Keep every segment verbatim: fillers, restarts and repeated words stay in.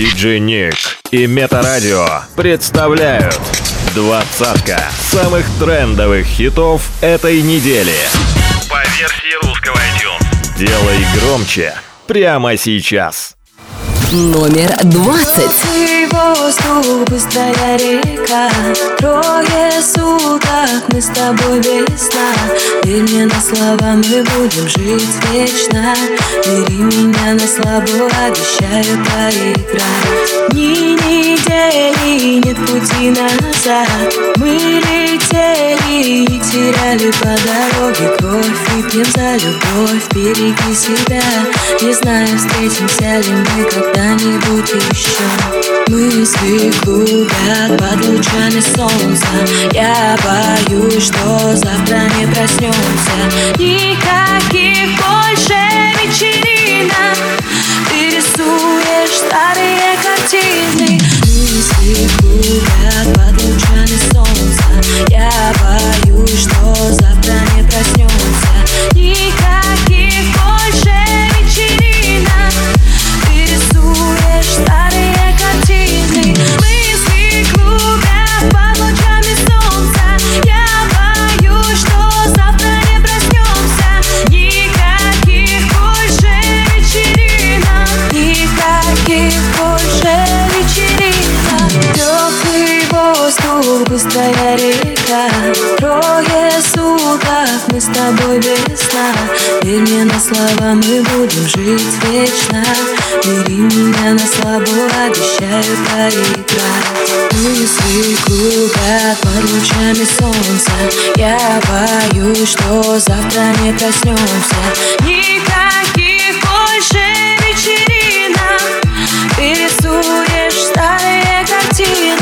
Диджей Ник и МЕТАРАДIO представляют двадцатка самых трендовых хитов этой недели по версии русского iTunes. Делай громче прямо сейчас. Номер двадцать. Воздух, быстрая река, трое суток мы с тобой без сна. Верь мне на слова, мы будем жить вечно. Бери меня на слабо, обещаю поиграть. Ни недели, нет пути назад. Мы летели и теряли по дороге кровь. Выпьем за любовь, береги себя. Не знаю, встретимся ли мы когда-нибудь еще. Мысли гудят под лучами солнца. Я боюсь, что завтра не проснемся. Никаких больше вечеринок. Ты рисуешь старые картины. Мысли гудят под лучами солнца. Я боюсь, что завтра не проснемся. Никаких больше вечеринок. Ты рисуешь старые картины. Мысли клубят под лучами солнца. Я боюсь, что завтра не проснемся. Никаких больше вечеринок. Никаких больше вечеринок. Теплый воздух, быстрая река, трое суток мы с тобой без сна. Верь мне на слова, мы будем жить вечно. Бери меня на слабо, обещаю поиграть. Мысли клубят под лучами солнца. Я боюсь, что завтра не проснемся. Никаких больше вечеринок. Ты рисуешь старые картины.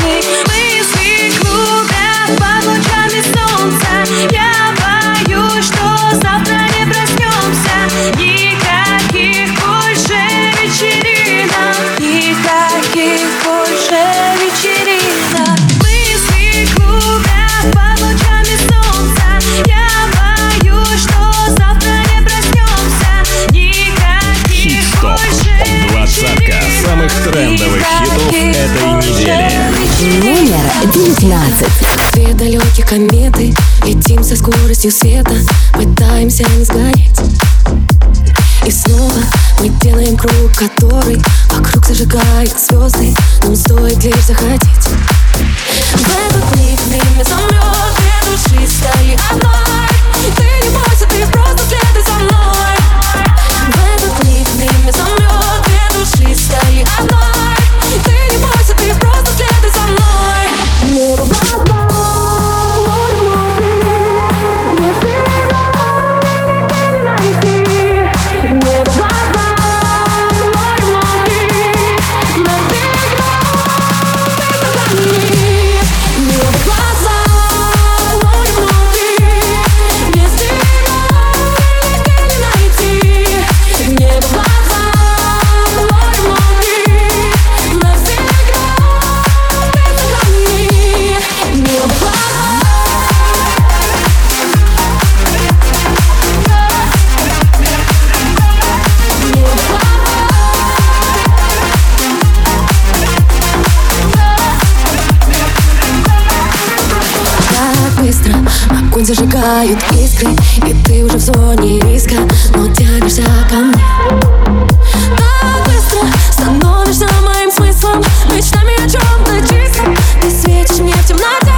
Мысли клубят под лучами солнца. Я боюсь, что завтра не проснемся. Никаких больше вечеринок. Никаких больше вечеринок. Мысли клубят под лучами солнца. Я боюсь, что завтра не проснемся. Никаких Hit Stop. Двадцатка самых трендовых хитов этой недели. Номер девятнадцать. Две далекие кометы, летим со скоростью света, пытаемся не сгореть. И снова мы делаем круг, который вокруг зажигает звезды. Нам стоит лишь захотеть. В этот миг время замрет, две души стали одной. Ты не бойся, ты просто следуй за мной. В этот миг время замрет, две души стали одной. Ты не бойся, ты просто следуй за мной. Миру в одном. Огонь зажигают искры, и ты уже в зоне риска, но тянешься ко мне. Так быстро становишься моим смыслом, мечтами о чем-то чистом. Ты светишь мне в темноте.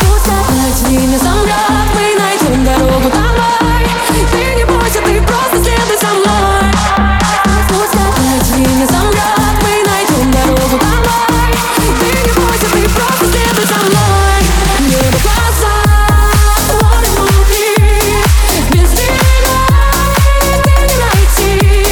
Пусть опять время замрет, мы найдем дорогу домой. Ты не бойся, ты просто следуй за мной. Пусть опять время замрет, мы найдем дорогу домой. Ты не бойся, ты просто следуй за мной. Небо глаза. Без тебя ты не найти.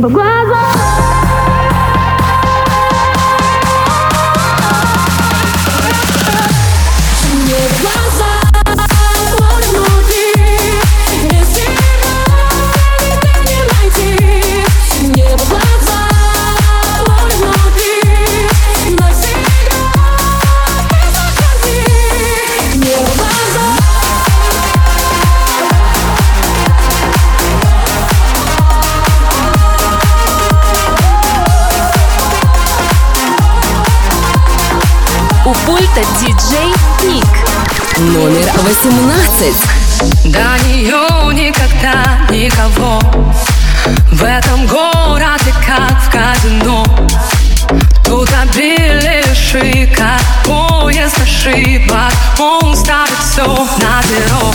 бы глаза. У пульта диджей Ник. Номер восемнадцать. До нее никогда никого. В этом городе как в казино. Тут обилие шика, поезд ошибок. Он ставит все на перо.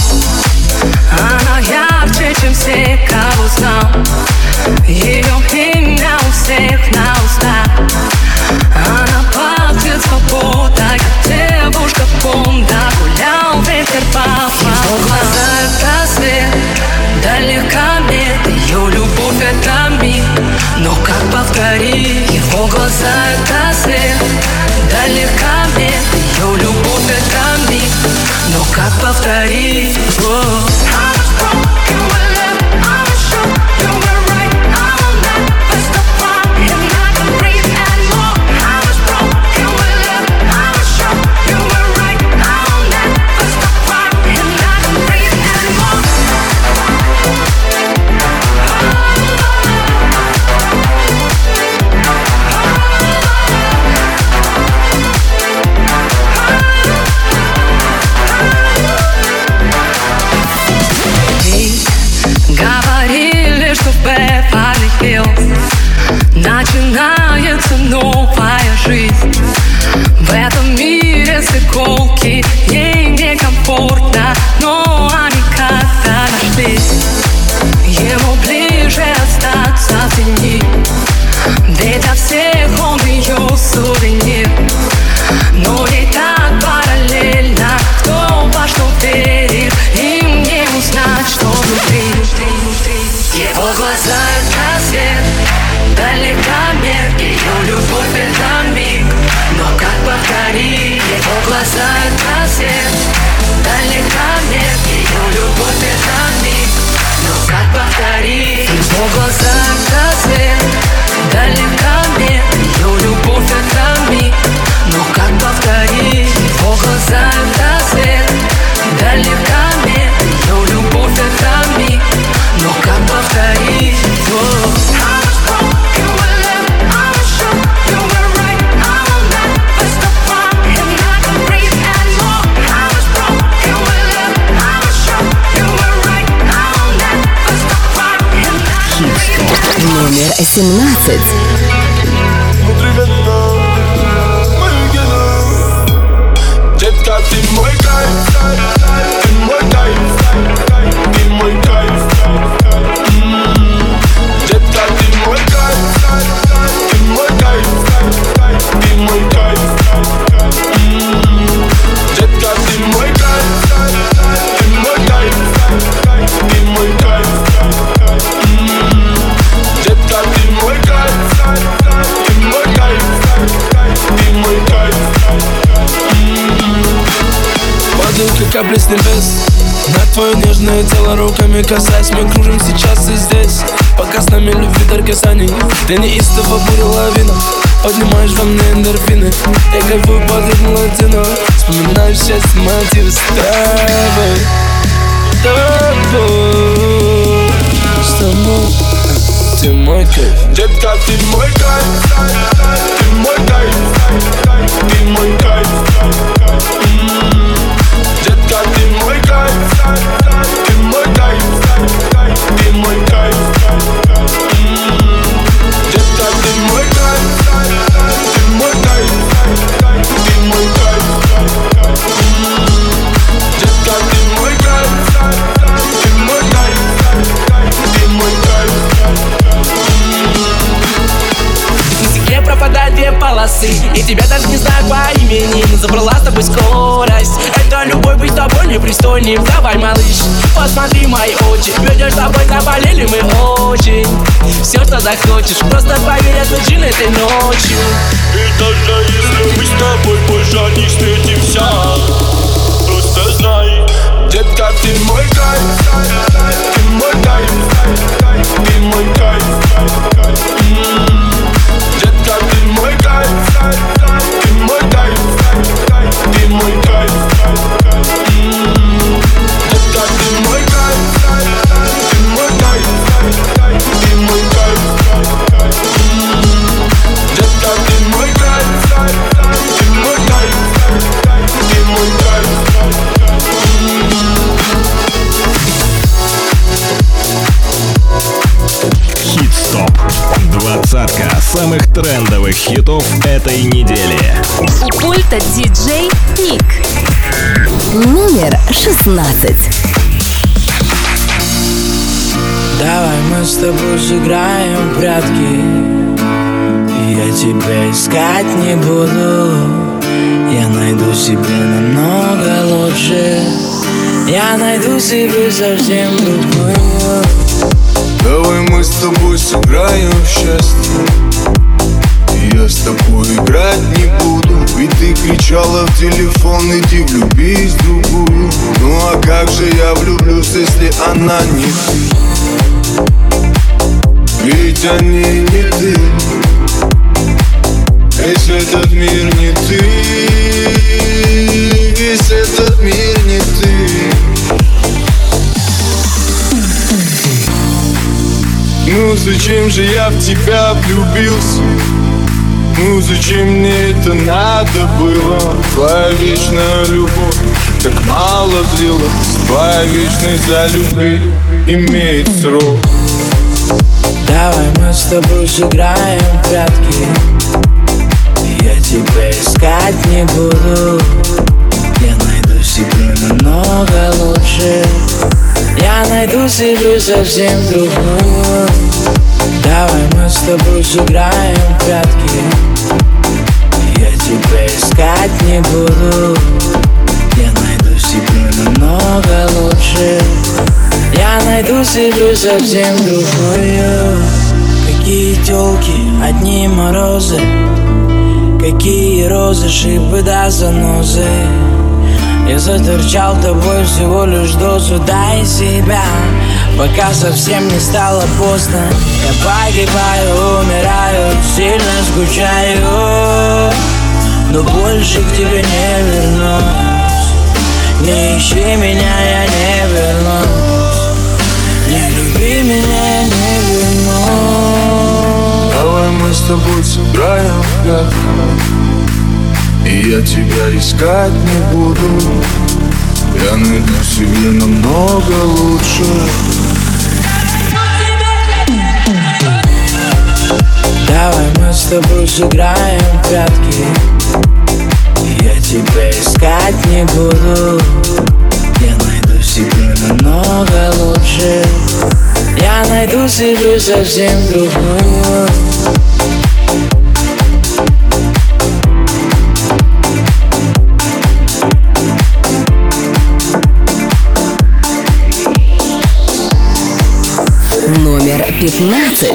Она ярче, чем все, кого знал. Ее имя у всех на устах. Она пахнет свободой, как девушка понда. Гулял ветер по волнам. Глаза — это свет дальних комет. Ее любовь — это миг, но как повторить? Его глаза — это свет дальних комет. Ее любовь — это миг, но как повторить? Начинается новая жизнь. В этом мире заколки. Ей некомфортно, но они как-то нашлись. Ему ближе остаться в тени, ведь для всех он ее сувенир. Но ей так параллельно, кто во что верит. Им не узнать, что внутри. Его глаза — это свет дальних комет, ее любовь — это миг, но как повторить? Его глаза — это свет дальних комет, ее любовь — это миг, но как повторить? Его глаза — это свет дальних комет, ее любовь — это миг, но как повторить? Его глаза — это свет дальних комет, ее любовь — это миг, но как повторить? Номер семнадцать. Детка, ты мой кайф, ты мой кайф, ты мой кайф. Детка, ты мой кайф, ты мой кайф, ты мой кайф. Детка, ты мой кайф, ты мой кайф, ты мой кайф. Падают как капли с небес на твое нежное тело, руками касаясь. Мы кружим сейчас и здесь, пока с нами любви дар касаний. Ты неистово буря лавина, поднимаешь во мне эндорфины. Я кайфую под ритм латино, вспоминаю счастье мотивы с тобой. Тобой, с тобой. Ты мой кайф, детка, ты мой кайф, ты мой кайф, ты мой кайф. Детка, ты мой кайф, ты мой кайф, ты мой кайф. Детка, ты мой кайф, ты мой кайф, ты мой кайф. Детка, ты мой кайф, ты мой кайф, ты мой кайф. На стекле пропадают две полосы, и тебя даже не знаю по имени. Но забрала с тобой скорость. Это любовь, быть с тобой непристойным. Давай, малыш, посмотри мои очи. Ведь с тобой заболели мы очень. Все, что что захочешь. Просто поверь, отпочинь этой ночью. И даже если мы с тобой больше не встретимся, просто знай, детка, ты мой кайф. Ты мой кайф. Ты мой кайф. Детка, ты мой кайф. Ты мой кайф. Ты мой кайф. Детка, ты мой кайф. Двадцатка самых трендовых хитов этой недели. У пульта диджей Ник. Номер шестнадцать. Давай мы с тобой сыграем в прятки. Я тебя искать не буду. Я найду себе намного лучше. Я найду себе совсем другую. Давай мы с тобой сыграем в счастье. Я с тобой играть не буду. Ведь ты кричала в телефон: иди влюбись в другую. Ну а как же я влюблюсь, если она не ты? Ведь они не ты. Весь этот мир не ты. Весь этот мир не ты. Ну зачем же я в тебя влюбился? Ну зачем мне это надо было? Твоя вечная любовь так мало длилась. Твоя вечность за любви имеет срок. Давай мы с тобой сыграем в прятки. Я тебя искать не буду. Я найду себе намного лучше. Я найду себе совсем другую. Давай мы с тобой сыграем в прятки. Я тебя искать не буду. Я найду себе намного лучше. Я найду себе совсем другую. Какие тёлки, одни морозы. Какие розы, шипы да занозы. Я заторчал тобой всего лишь до суда и себя, пока совсем не стало поздно. Я погибаю, умираю, сильно скучаю, но больше к тебе не вернусь. Не ищи меня, я не вернусь. Не люби меня, я не вернусь. Давай мы с тобой сыграем в прятки. И я тебя искать не буду. Я найду себе намного лучше. Давай мы с тобой сыграем в прятки. Я тебя искать не буду. Я найду себе намного лучше. Я найду себе совсем другую. Номер пятнадцать.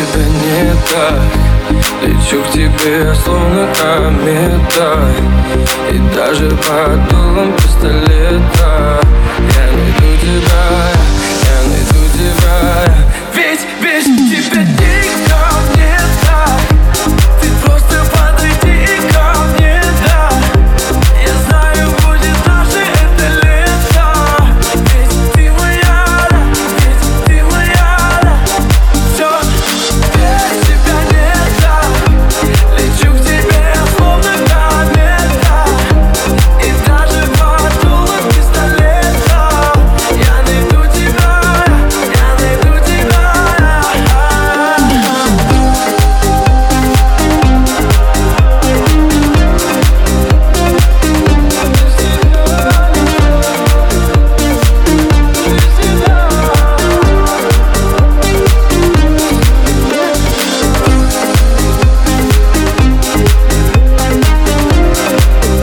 тебя не так. Лечу к тебе, словно комета, и даже под дулом пистолета я найду тебя, я найду тебя. Ведь без тебя никто не так. Ты просто подойди ко мне, да. Я знаю, будет наше это лето. Ведь ты моя, ведь ты моя. Все, без тебя не так. Лечу к тебе, словно комета, и даже под дулом пистолета я найду тебя, я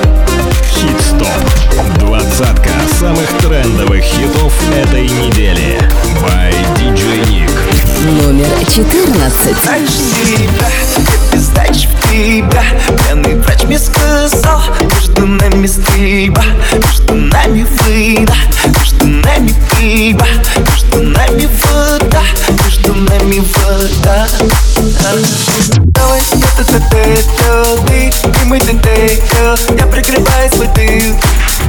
найду Hit Stop. Двадцатка самых трендовых хитов этой недели. By Диджей Ник. Номер четырнадцать. Знаешь тебя, ты знаешь тебя. Пьяный врач мне сказал, между нами стрельба, между нами война, между нами пиво, между нами вода, между нами вода. Давай, ты, ты мой детектор, я прикрываю свой тыл.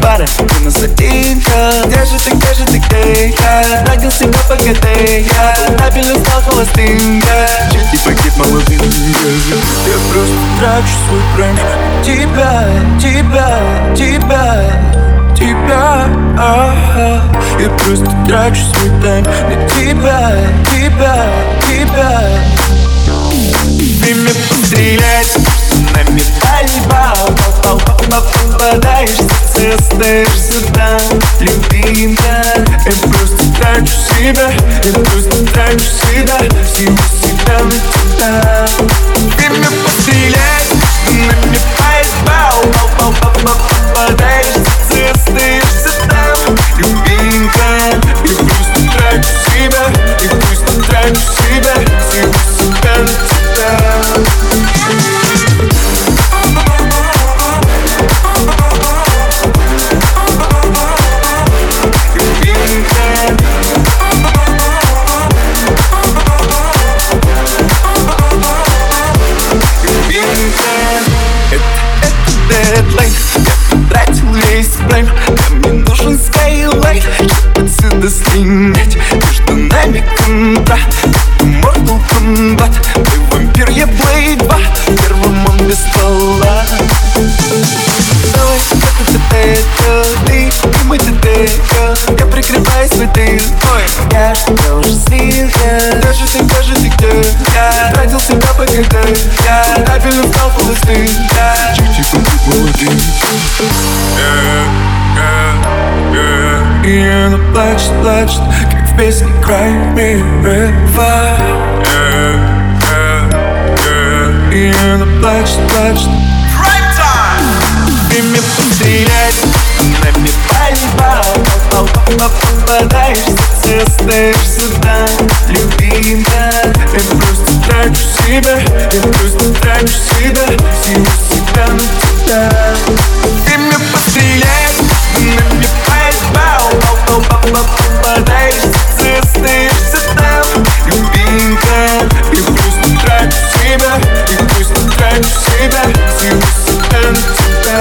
Пара, ты на сотинка. Где же ты, где же ты, где я? Драгил себя, пока ты я. Табелью стал холостынка. Чуть не погиб, молодым. Я просто трачу свой прайм. Тебя, тебя, тебя, тебя, ага. Я просто трачу свой тайм на тебя, тебя, тебя. Время пострелять, на металлиба. Попадаешь, ты остаешься там, любимка. Я просто трачу себя, я просто трачу себя, всего себя на тебя. Время пострелять, на металлиба. Попадаешь, ты остаешься там, любимка. Я просто трачу себя, я просто трачу себя, всего себя на тебя. Слинять между нами контракт. Это Mortal Kombat. Ты вампир, я Блейд два. Первым он без ствола. Давай, это ты, ты мой детектор. Я прикрываю свой тыл. Я тебя уже слился. Где же ты, где же ты, где? Я тратил себя, пока ты. Я табелью стал холостым. Чуть-чуть молодым. И она плачет, плачет, как в песне Cry Me River. И она плачет, плачет. Время пострелять, на металлиба. Попадаешь, ты остаешься там, любимка. Я просто трачу себя, я просто трачу себя, всего себя на тебя. Время пострелять, на металлиба. Попадаешь, ты остаешься там, любимка. И пусть трачу себя, и пусть трачу себя, всего себя на тебя.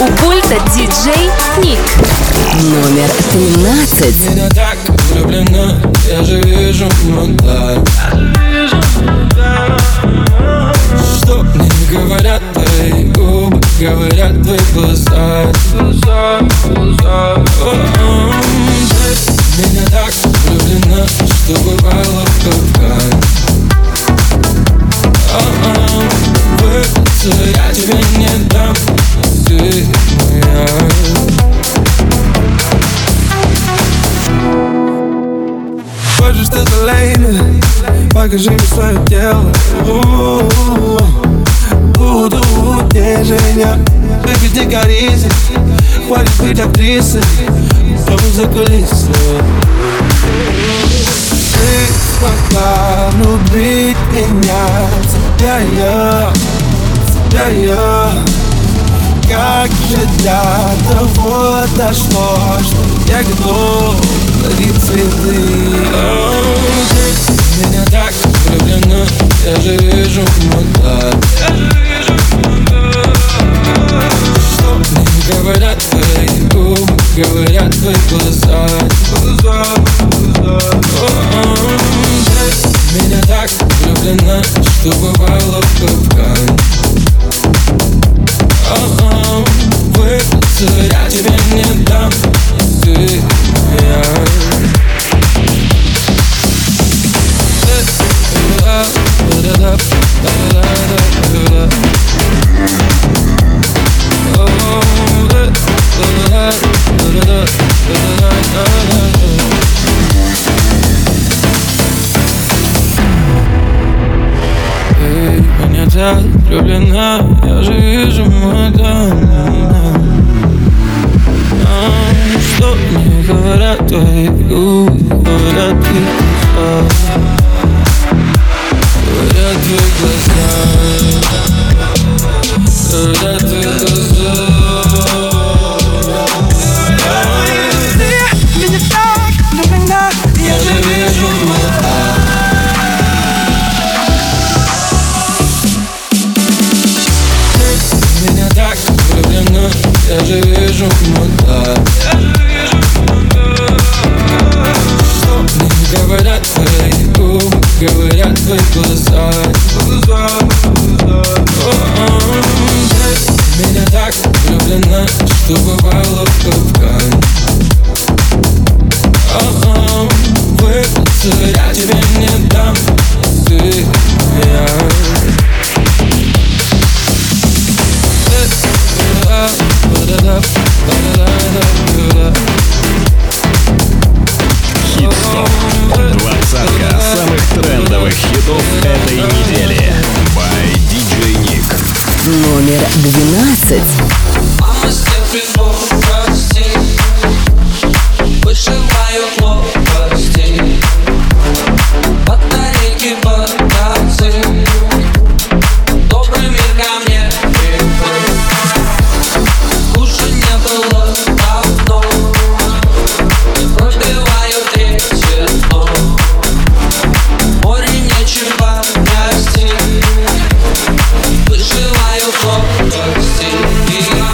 У пульта Диджей Ник. Номер тринадцать. Ты меня так влюблена, я же вижу вдаль. Что мне говорят твои губы, говорят твои глаза. Глаза, глаза. Ты меня так влюблена, что бывало только. Вырваться я тебе не дам, ты моя. Хочешь, что-то лейно, покажи мне свое тело. Буду неженья, бэби, не горите. Хватит быть актрисой, дом за кулисы. Ты могла любить меня, цепляя, цепляя. Как же для того дошло, что я готов дарить цветы. Ты в меня так влюблена, я же вижу мута. Что мне говорят твои губы, говорят твои глаза, глаза, глаза. Ты в меня так влюблена, что бывало в Кавказе. О-о-о, выпустил, я тебе не дам, ты моя. Ты меня так влюблена, я же вижу мадам. Что мне говорят твои губы, говорят твои глаза, говорят твои глаза, говорят твои глаза. Ты меня так влюблена, я же вижу мадам. Я же вижу мута. Что мне говорят твои губы, говорят твои глаза, глаза, глаза. Ты меня так влюблена, что бывало в Кавказе. Выпустил, я тебе не дам, ты моя. Hit Stop. Двадцатка самых трендовых хитов этой недели. By Диджей Ник. Номер двенадцать. We'll be right back.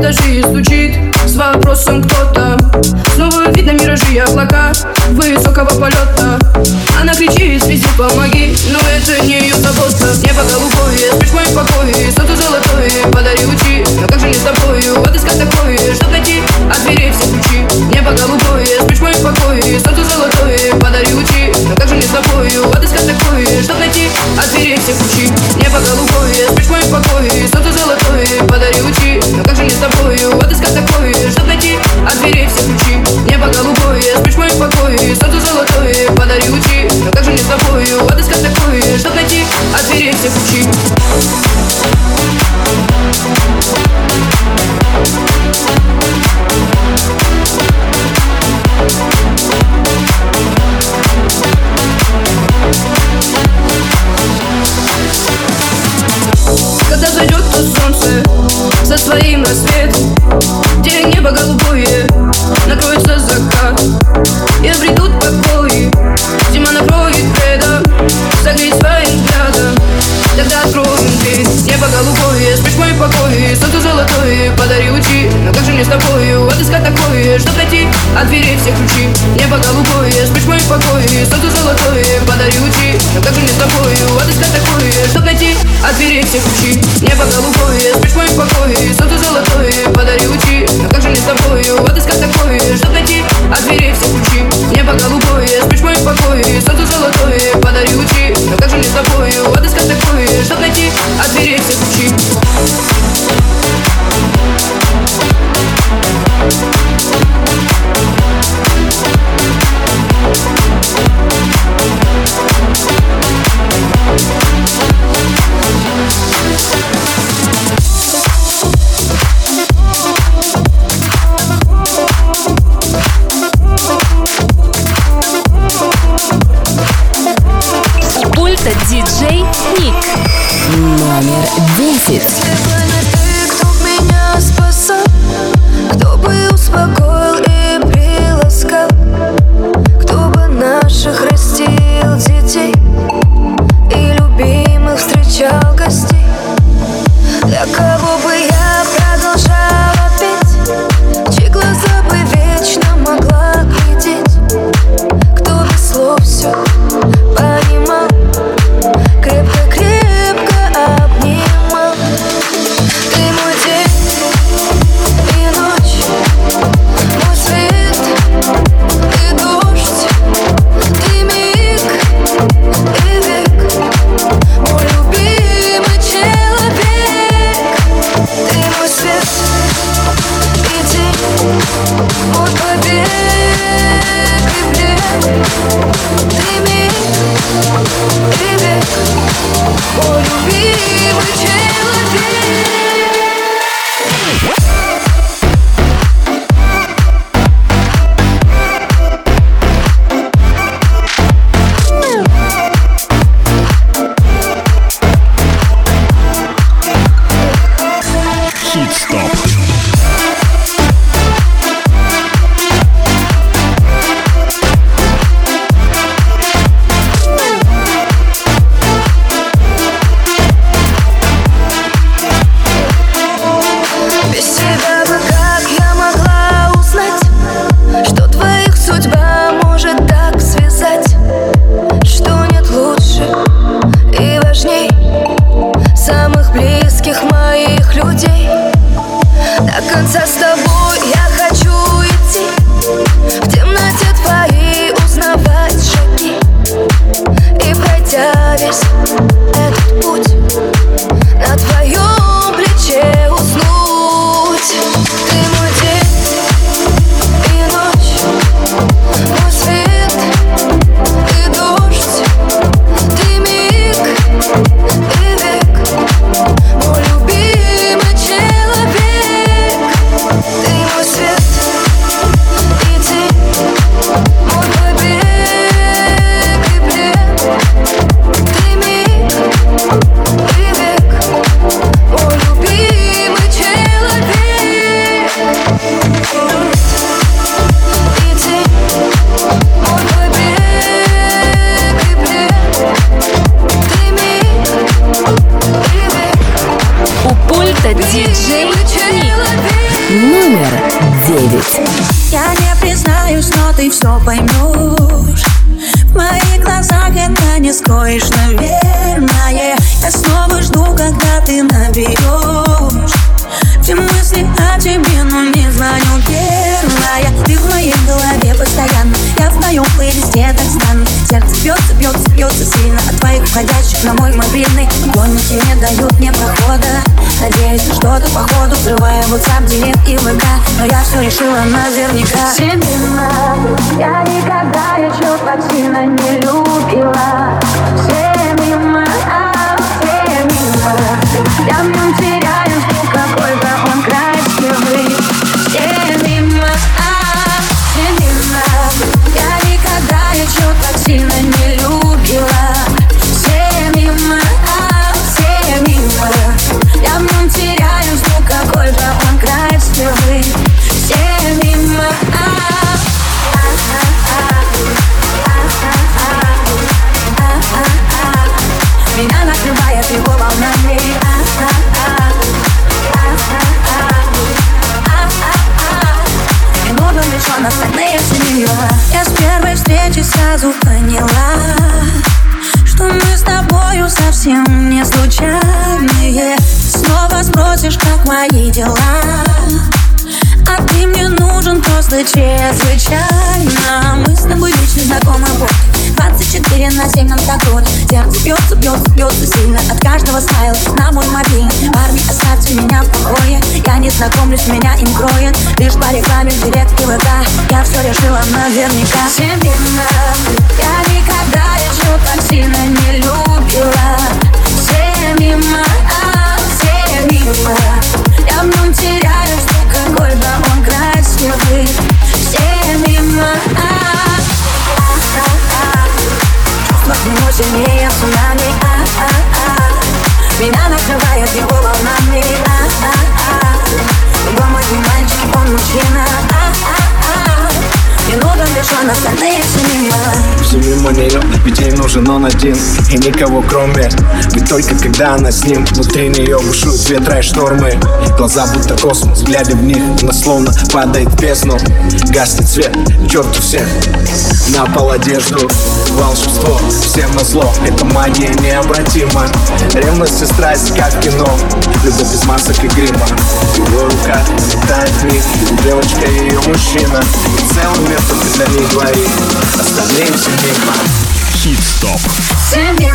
этажи и стучит с вопросом кто-то. Снова видно миражи и облака высокого полета. Она кричит, связи, помоги, но это не ее забота. Небо голубое, спишь мой покой, солнце золотое, подари лучи. Но как же не с тобою отыскать такое, чтоб найти от дверей все ключи. Небо голубое, спишь мой покой, солнце золотое, подари лучи. Но как же не с тобою отыскать такое, чтоб найти от дверей все ключи. Небо голубое, спишь мой покой, солнце золотое, подари лучи. Но как же не с тобою отыскать такое, чтоб найти от дверей все ключи. Небо голубое, спишь мой покой, солнце золотое, подари лучи. Но как же не с тобою отыскать такое, чтоб найти от дверей все ключи. Когда зайдет то солнце со своим рассветом, где небо голубое накроется закат, и обретут покой, зима накроет бреда, согрей своим взглядом. Тогда откроем дверь, небо голубое, спишь мой покой, солнце золотое, подари лучи. Но как же не с тобою отыскать такое, чтоб найти от дверей все ключи. Небо голубое, спишь мой покой, солнце золотое, подари лучи. Но как же не с тобою отыскать такое, чтоб найти от дверей все ключи. Небо голубое, спишь мой покой, солнце золотое, подари лучи. Но как же не с тобою отыскать такое, чтоб найти от дверей все ключи. Небо голубое, спишь мой покой, солнце золотое, подари лучи. Но как же не с тобою отыскать такое, чтоб найти от дверей все ключи. Диджей Ник номер десять. Ты, кто меня спасал, кто бы успокоил и приласкал, кто бы наших растил детей и любимых встречал гостей, для кого бы я продолжала петь, чьи глаза бы вечно могла глядеть, кто без слов все понимал. Диджей Ник. номер девять. Я не признаюсь, но ты все поймешь. В моих глазах это не скроешь, наверное. Я снова жду, когда ты наберешь. Все мысли о тебе, но не звоню первая. Ты в моей голове постоянно, я в твоем плейлисте так странно. Сердце бьется, бьется, бьется сильно от твоих входящих на мой мобильный. Поклонники не дают мне прохода. Надеюсь, что-то походу взрываю WhatsApp, Директ и ВК. Но я все решила наверняка. Семена, я никогда еще так сильно не любила. Семена, Семена, я в нем теряю, что какой-то он красивый. Семена, Семена, я никогда еще так сильно не любила. Семена, Семена, я в нем теряю, что какой-то он красивый. Семена. Меня накрывает его волнами. И буду лишен остальные семью. Я с первой встречи сразу поняла, что мы с тобою совсем не случайные. Снова спросишь, как мои дела, а ты мне нужен просто чрезвычайно. Мы с тобой лично знакомы, вот двадцать четыре на семь нам так вот. Сердце бьется, бьется, бьется сильно от каждого стайла на мой мобильный. Парни, оставьте меня в покое, я не знакомлюсь, меня им кроет. Лишь по рекламе в Директ и ВК. Я все решила наверняка. Семена, я никогда еще так сильно не любила. Семена, Семена, я в нем теряюсь, какой-то он красивый. Семена. Чувства к нему сильнее цунами. Меня накрывает его волнами. Его мой не мальчик, он мужчина. Не нужен лишь он, остальные семена. Всеми манерам людей нужен он один. И никого кроме. Ведь только когда она с ним, внутри нее бушуют ветра и штормы. Глаза будто космос, глядя в них, она словно падает в бездну. Гаснет свет, черту всех. На пол одежду, волшебство, всем на зло. Эта магия необратима. Ревность и страсть, как в кино. Любовь без масок и грима. Его рука летает вниз. Девочка и ее мужчина. И целыми для них двоих. Остальные все мимо. Hit Stop. Семена, я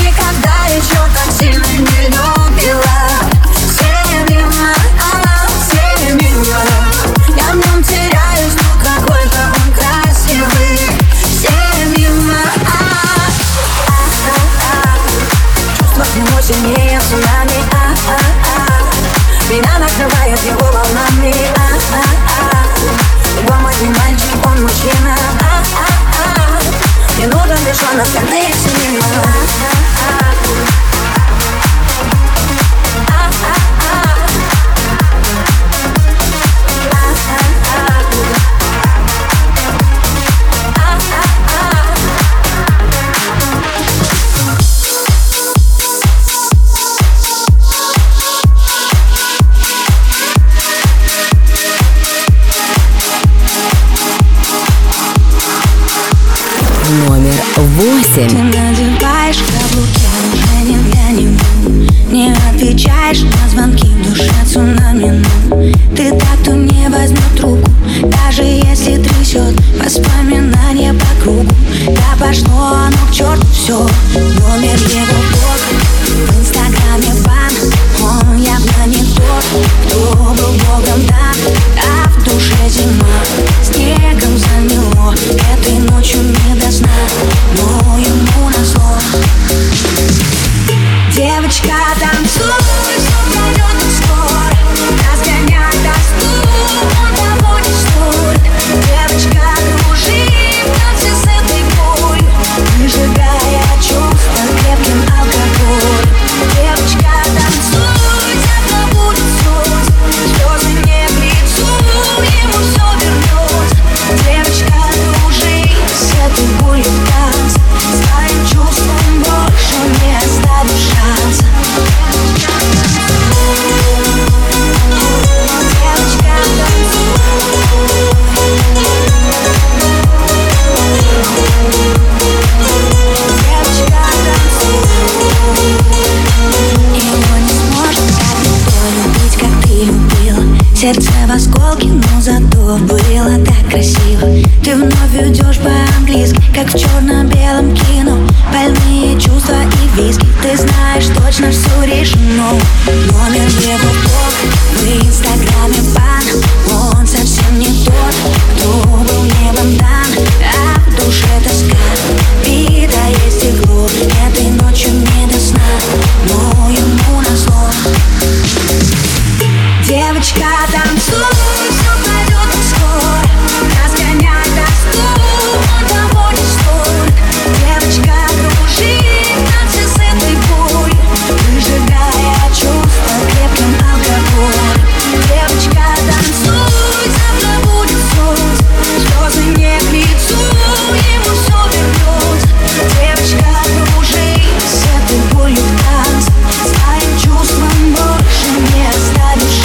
никогда еще так сильно не любила. Семена, Семена, я в нем теряюсь, но какой-то он красивый. Семена. Чувства к нему сильнее цунами. Меня накрывает его волнами. Его мой не мальчик, он мужчина. Не нужен лишь он, остальные семена. Ты надеваешь каблуки, уже не для него. Не отвечаешь на звонки, в душе цунами. Ты так, кто не возьмет руку, даже если трясет воспоминания по кругу. Да пошло оно к черту все. Номер его блог, в инстаграме бан. Он явно не тот, кто был богом дан. А в душе зима, снегом замело. Этой ночью не до сна, но ему назло. Девочка, танцуй, сон пройдет скоро. Разгонят доступ, он того не ждут. Девочка, кружи в танце с этой болью, выжигая чувства крепким алкоголь. Девочка, танцуй, завтра будет солнце. Слезы не к лицу, ему все. Сердце в осколке, но зато было так красиво. Ты вновь уйдешь по-английски, как в черно-белом кино. Больные чувства и виски, ты знаешь, точно все решено. Номер его блог, в инстаграме бан. Он совсем не тот, кто был небом дан. А в душе тоска, беда есть и глуп. Этой ночью не до сна, но ему назло. Девочка, танцуй, все пройдет скоро. Нас гоняет доступ, но того не стоит. Девочка, кружи, танцы с этой пуль, выжигая чувства крепким алкоголем. Девочка, танцуй, завтра будет солнце, слезы не к лицу, ему все вернется. Девочка, кружи, с этой пулью танц, своим чувством больше не оставишь.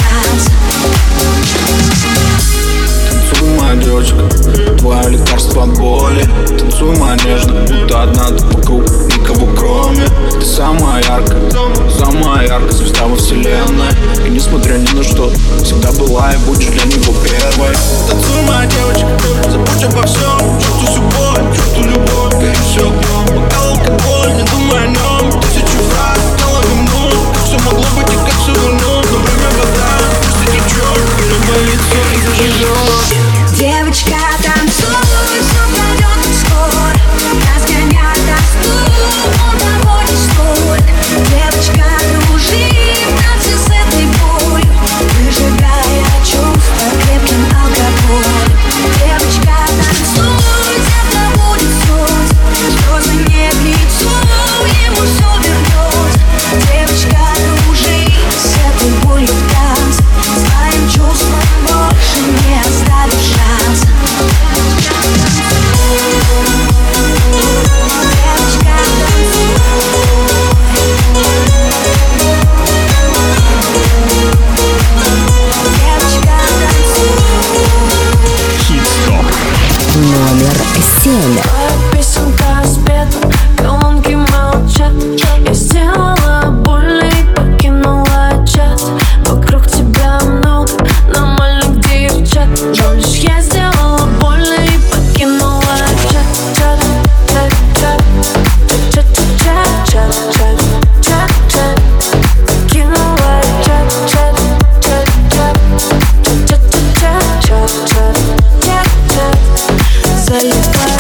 Танцуй, моя девочка, твое лекарство от боли. Танцуй, моя нежная, будто одна ты вокруг, никого кроме. Ты самая яркая, самая яркая звезда во вселенной. И несмотря ни на что, всегда была и будешь для него первой. Танцуй, моя девочка, забудь обо всем. Чувствуй всю боль, чувствуй любовь, гори все огнем. Бокал алкоголь, не думай о нем. Тысячу раз стало вину, как все могло быть и как все вернуть. Но время вода. Девочка, танцуй, все пройдет скоро. Разгоняй доступ, он того не стоит. Девочка, кружи, танцы с этой болью, выжигая чувства крепким алкоголем. Девочка, танцуй, завтра будет солнце, слезы не к лицу, ему все вернется. Девочка, кружи, с этой болью в танце, своим чувством больше не оставишь шанса. Девочка, танцуй. Hit Stop. Номер семь. Твоя песенка спета, колонки молчат. Я сделала больно и покинула чат. Вокруг тебя много нормальных девчат, но лишь я сделала больно и покинула чат. Чат, чат, чат, чат, чат, чат, чат, чат. Покинула чат, чат, чат, чат, чат, чат, чат, чат, чат. Заливаешь боль,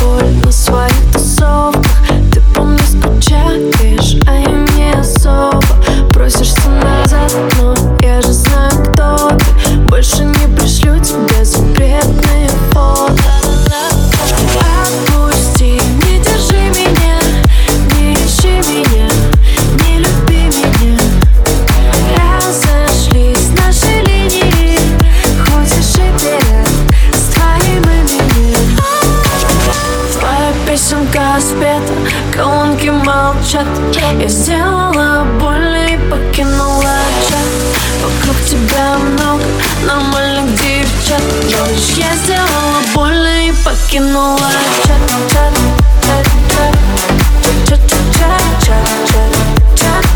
боль на своих тусовках. Ты по мне скучаешь, а я не особо. Бросишься назад, но я же знаю, кто ты. Больше не пришлю тебе запретные фото. Отпусти, не держи меня, не ищи меня, не люби меня. Разошлись наши линии, хоть ошибки с твоим именем. Твоя песенка спета, колонки молчат. Я сделала больно и покинула чат. Вокруг тебя много нормальных девчат, но лишь я сделала больно и покинула чат. Чат, чат, чат, чат, чат, чат, чат, чат, чат, чат. Покинула чат, чат, чат, чат, чат, чат, чат, чат, чат, чат. Я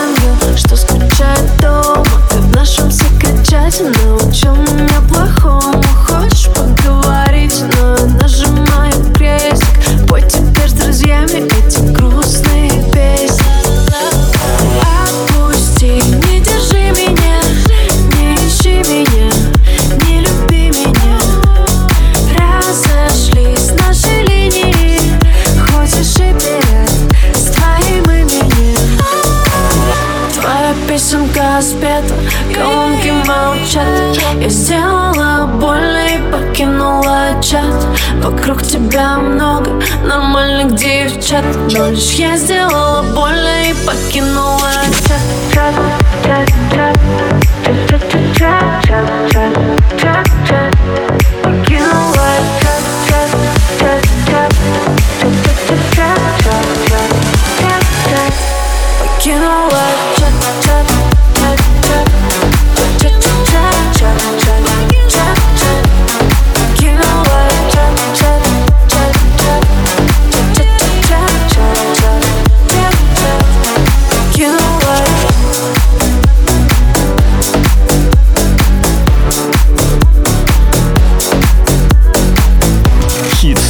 больше не ангел, что скучает дома. Ты в нашем секрете научил меня плохому. Хочешь поговорить, но нажимаю крестик. Пой теперь с друзьями эти грустные песни. Отпусти, не держи меня, не ищи меня, не люби меня. Разошлись наши линии, хоть ошибки с твоим именем. Твоя песенка спета, колонки молчат. Я сделала больно и покинула чат. Вокруг тебя много нормальных девчат, но лишь я сделала больно и покинула чат. Чат, чат, чат, чат, чат, чат, чат, чат, чат. Покинула чат, чат, чат, чат, чат, чат, чат, чат, чат. Покинула чат, чат, чат, чат, чат, чат, чат, чат, чат, чат. Покинула чат, чат, чат.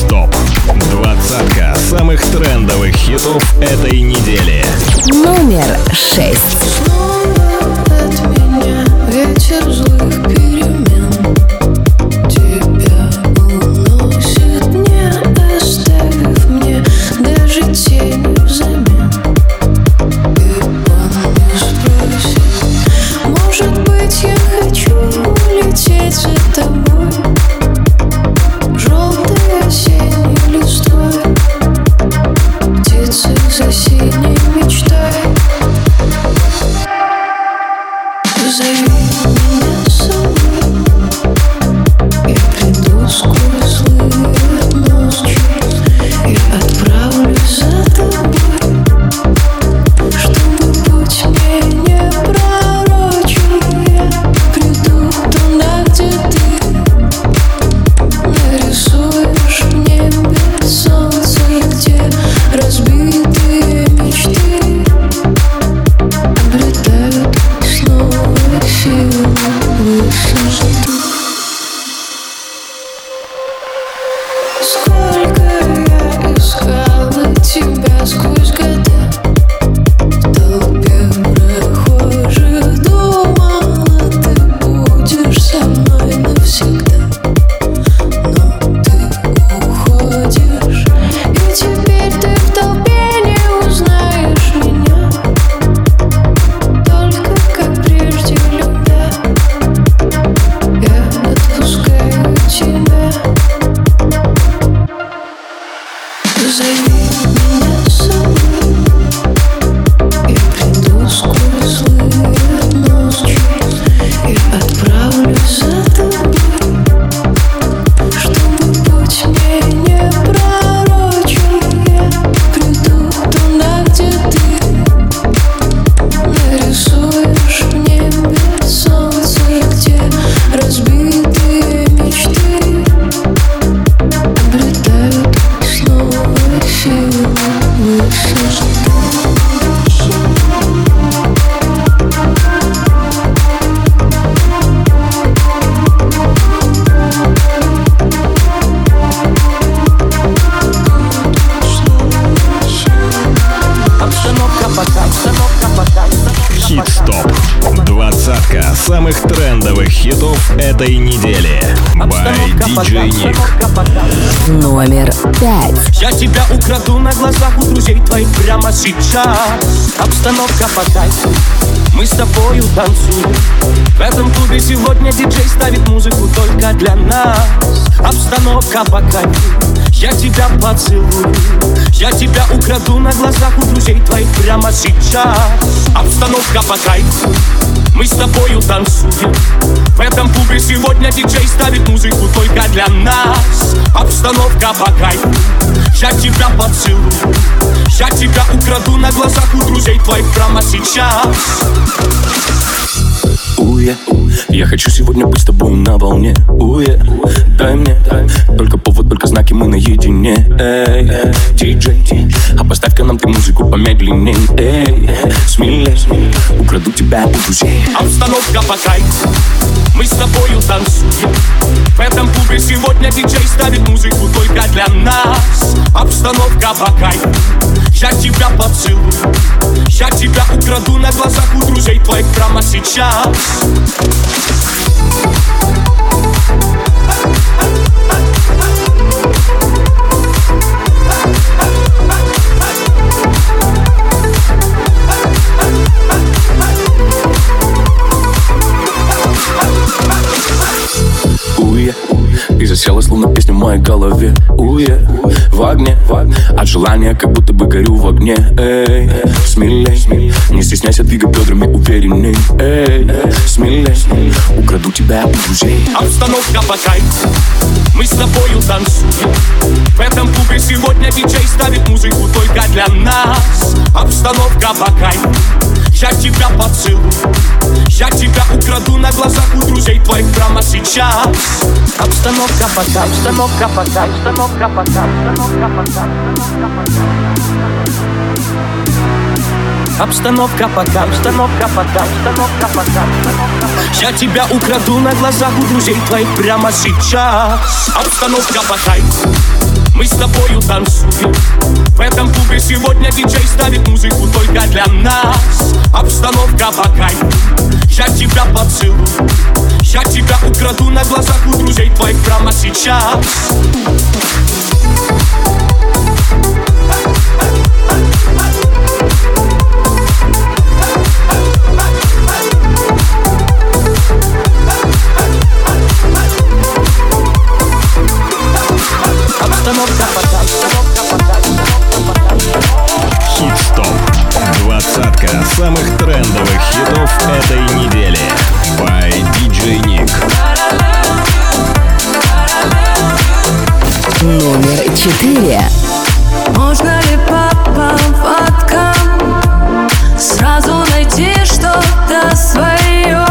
Stop. Двадцатка самых трендовых хитов этой недели. Номер шесть. Вечер злых перемен. Тебя уносит, не оставив мне даже тени взамен. Ты помнишь, просишь, может быть, я хочу улететь за тобой. Желтой осенней листвой птицы за синей мечтой. Зови меня с собой, я приду скоро слышать ночью и отправлюсь за тобой, чтобы путь мне не пророчил. Я приду туда, где ты нарисуешь в небе солнце, где разбитые мечты облетают снова. Сколько я искала тебя сквозь года, в толпе прохожих думала, ты будешь со мной навсегда. Но ты уходишь, и теперь ты в толпе не узнаешь меня. Только как прежде, любя, я отпускаю тебя. Зови меня с собой, я приду скоро слышать ночью и отправлюсь за тобой, чтобы путь мне не пророчил. Я приду туда, где ты нарисуешь в небе солнце, где разбитые мечты облетают снова силы выше. Hit Stop. Двадцатка самых трендовых хитов этой недели. By Диджей Ник. Номер пять. Я тебя украду на глазах у друзей твоих прямо сейчас. Обстановка подай. Мы с тобою танцуем. В этом клубе сегодня диджей ставит музыку только для нас. Обстановка по кайфу. Я тебя поцелую. Я тебя украду на глазах у друзей твоих прямо сейчас. Обстановка по кайфу. Мы с тобою танцуем. В этом клубе сегодня диджей ставит музыку только для нас. Обстановка по кайфу. Я тебя поцелую. Я тебя украду на глазах у друзей твоих прямо сейчас. Уе, я хочу сегодня быть с тобой на волне. Уе, дай мне только повод, только знаки, мы наедине. Эй, диджей, а поставь-ка нам ты музыку помедленней. Эй, смелей, украду тебя у друзей. Обстановка по кайфу, мы с тобою танцуем. В этом клубе сегодня диджей ставит музыку только для нас. Обстановка по кайфу, я тебя поцелую. Я тебя украду на глазах у друзей твоих прямо сейчас. Уе, ты засела, словно песня в моей голове. Уе, в огне, от желания как будто бы горю в огне. Эй, смелей, не стесняйся, двигай бедрами уверенней. Эй, смелей, украду тебя у друзей. Обстановка по кайфу, мы с тобою танцуем. В этом клубе сегодня диджей ставит музыку только для нас. Обстановка по кайфу, я тебя поцелую. Я тебя украду на глазах у друзей твоих прямо сейчас. Обстановка по кайфу, обстановка по кайфу, обстановка по кайфу, обстановка по кайфу. Обстановка по кайфу, обстановка по кайфу, обстановка по кайфу. Я тебя украду на глазах у друзей твоих прямо сейчас. Обстановка по кайфу. мы с тобою танцуем. В этом клубе сегодня диджей ставит музыку только для нас. Обстановка по кайфу, я тебя поцелую, я тебя украду на глазах у друзей твоих прямо сейчас. Hit Stop. Двадцатка самых трендовых хитов этой недели. By Диджей Ник. Номер четыре. Можно ли по поводкам сразу найти что-то свое,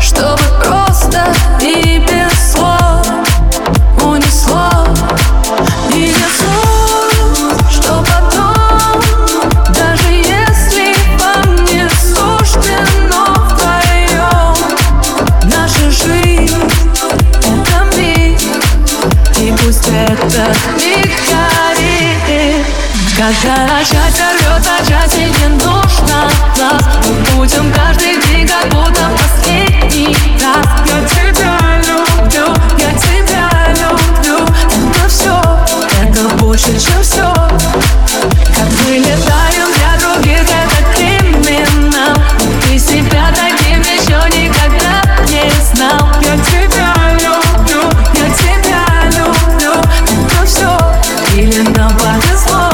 чтобы просто и без слов унесло? Когда начать-то рвет, начать и не нужно нас. Мы будем каждый день, как будто в последний раз. Я тебя люблю, я тебя люблю. Это все, это больше, чем все. Как мы летаем для других, это криминал. Но ты себя таким еще никогда не знал. Я тебя люблю, я тебя люблю. Это все, или нам повезло.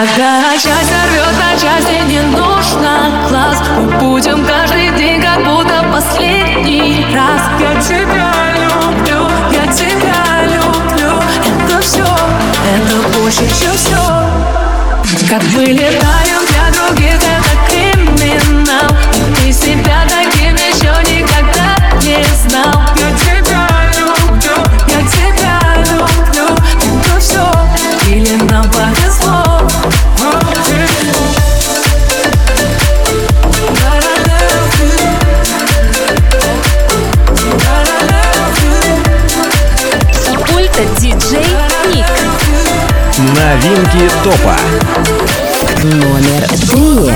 Когда начать рвет, на части не нужно глаз. Мы будем каждый день, как будто последний раз. Я тебя люблю, я тебя люблю. Это все, это больше, чем все. Как мы летаем для других, это криминал. И ты себя таким еще никогда не знал. Я тебя люблю, я тебя люблю. Это все, или нам повезло. Диджей Ник. Новинки топа. Номер три.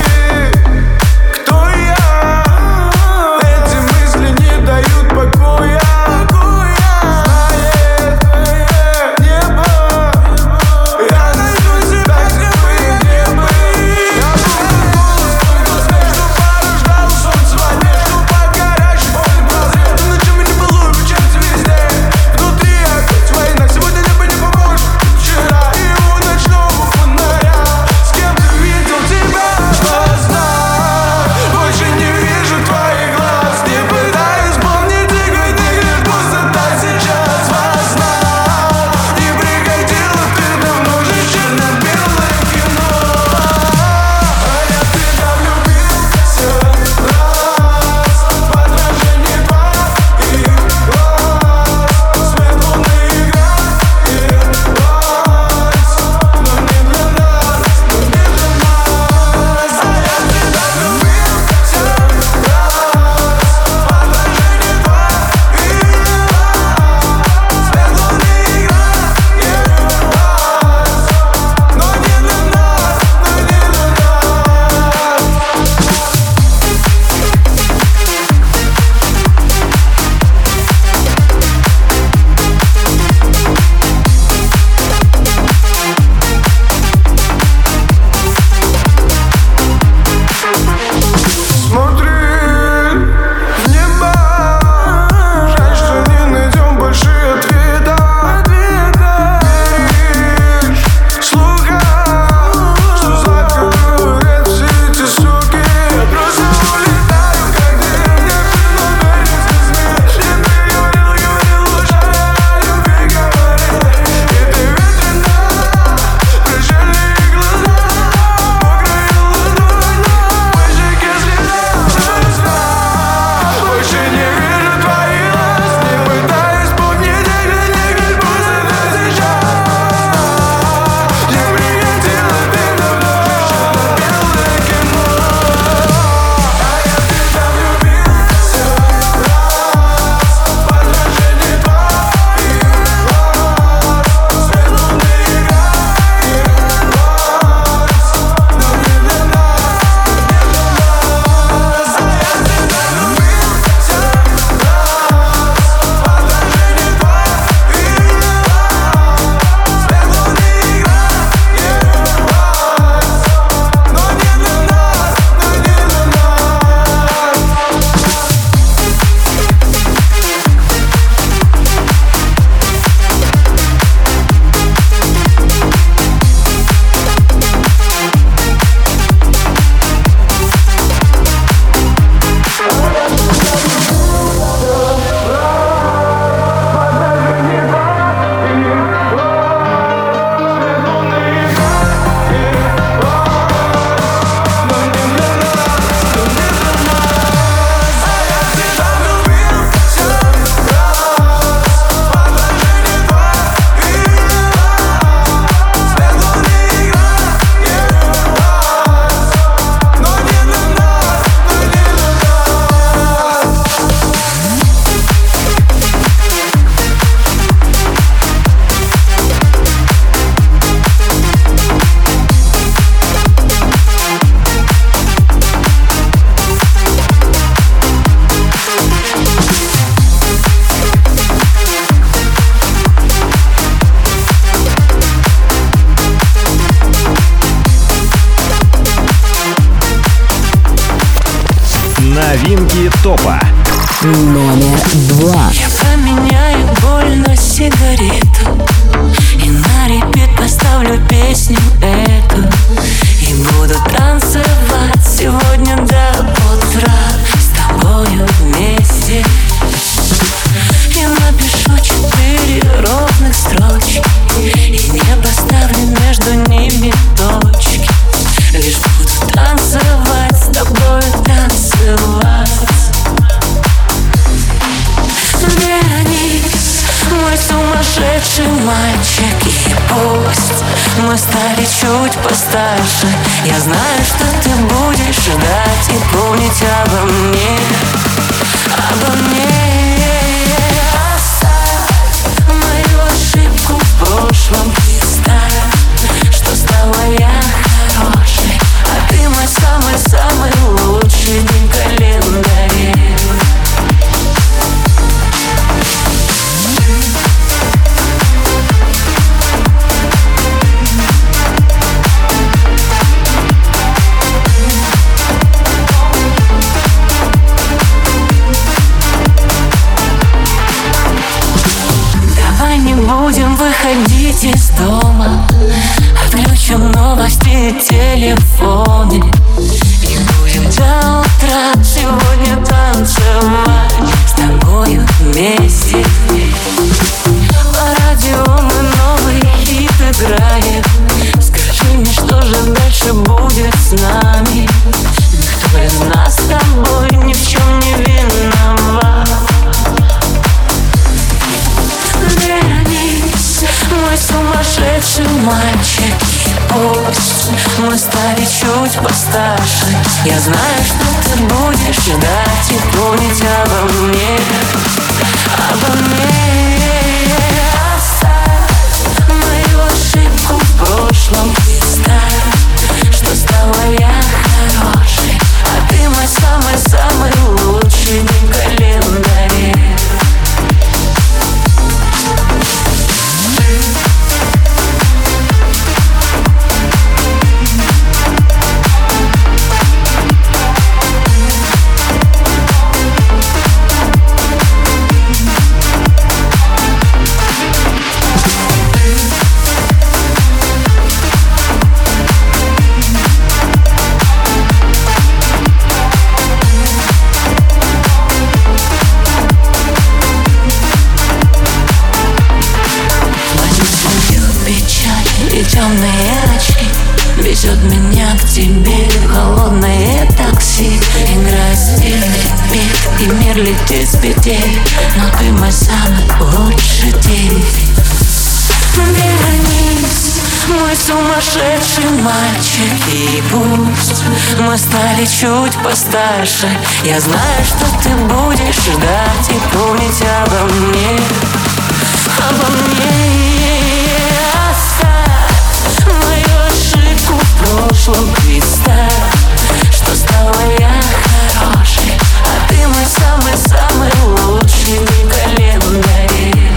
Стопа. Номер два. Я поменяю боль на сигарету и на репит поставлю песню эту. И буду танцевать сегодня до утра с тобою вместе. Я напишу четыре ровных строчки и не поставлю между ними точки. Лишь буду танцевать с тобой, танцевать. Вернись, мой сумасшедший мальчик, и пусть мы стали чуть постарше, я знаю, что ты будешь ждать и помнить обо мне, обо мне. Оставь мою ошибку в прошлом, представь, что стала я хорошей, а ты мой самый-самый лучший день в календаре. Будем выходить из дома, отключим новости и телефоны, и будем до утра сегодня танцевать с тобою вместе. По радио мы новый хит играем. Скажи мне, что же дальше будет с нами? Никто из нас с тобой ни в чем не виноват. Мой сумасшедший мальчик, пусть мы стали чуть постарше, я знаю, что ты будешь ждать и помнить обо мне, обо мне. Оставь мою ошибку в прошлом, представь, что стала я хорошей, а ты мой самый-самый лучший день в календаре. Темные очки везет меня к тебе, холодное такси. Играет стильный бит, и мир летит с петель, но ты мой самый лучший день. Вернись, мой сумасшедший мальчик, и пусть мы стали чуть постарше, я знаю, что ты будешь ждать и помнить обо мне, обо мне. В прошлом представь, что стала я хорошей, а ты мой самый-самый лучший день в календаре.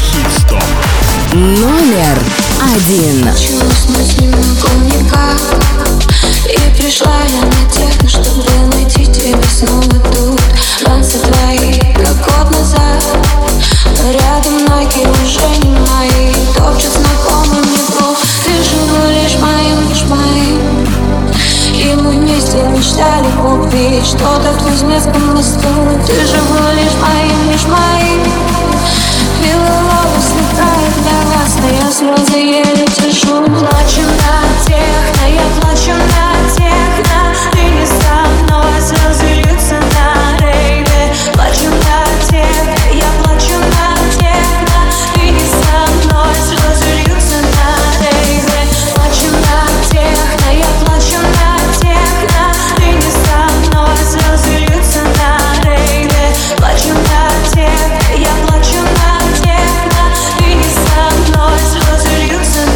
Хит-стоп. Номер один. И пришла я на техно, чтобы найти тебя снова тут. Танцы твои, как год назад, рядом ноги уже не мои, топчут знакомым игру. Ты живу лишь моим, лишь моим. И мы вместе мечтали купить что-то в узмецком мосту. Ты живу лишь моим, лишь моим. Белый лоб слетает для вас, но я слезы еле тяжу. Плачем на техно, я плачу на техно. Ты не со мной, слезы льются на рейве. Плачем на техно, я плачу на техно. Ты не со мной, слезы льются на рейве. Плачем на техно, я плачу на техно. Ты не со мной, слезы льются на рейве. Плачем на техно, я плачу на техно. Ты не со мной, слезы льются на рейве.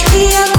И я